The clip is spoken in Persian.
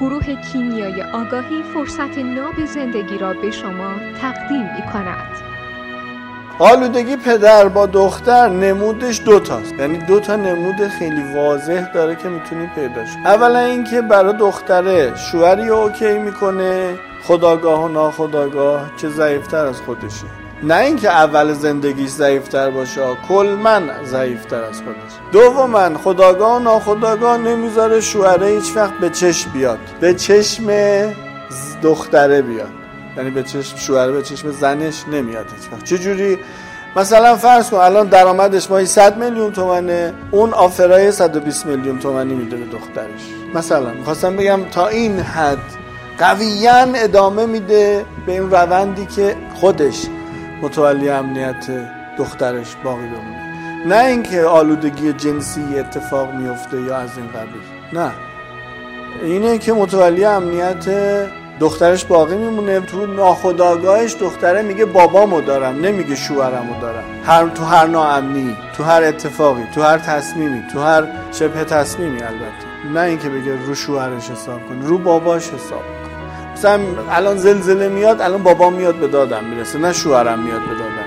گروه کیمیای آگاهی فرصت ناب زندگی را به شما تقدیم می‌کند. آلودگی پدر با دختر نمودش دوتاست، یعنی دوتا نمود خیلی واضح داره که میتونی پیداش. اولا اینکه برای دختره شوهری اوکی میکنه خودآگاه و ناخودآگاه که ضعیفتر از خودشه، نه اینکه اول زندگیش ضعیفتر باشه، کلاً ضعیفتر از خودش. دوماً خودآگاه و ناخودآگاه نمیذاره شوهره هیچ وقت به چشم بیاد، به چشم دختره بیاد، یعنی به چشم شوهره به چشم زنش نمیاد هیچ وقت. چه جوری؟ مثلا فرض کن الان درآمدش ماهی 100 میلیون تومنه، اون آفرای 120 میلیون تومانی میده به دخترش. مثلا می‌خواستم بگم تا این حد قویاً ادامه میده به این روندی که خودش متولی امنیت دخترش باقی بمونه، نه اینکه آلودگی جنسی اتفاق میفته یا از این قبیل، نه، اینه که متولی امنیت دخترش باقی میمونه. تو ناخودآگاهش دختره میگه بابامو دارم، نمیگه شوهرمو دارم. تو هر ناامنی، تو هر اتفاقی، تو هر تصمیمی، تو هر شبه تصمیمی، البته نه اینکه بگه رو شوهرش حساب کن، رو باباش حساب کن. مثلا الان زلزله میاد، الان بابام میاد به دادم میرسه، نه شوهرم میاد به دادم.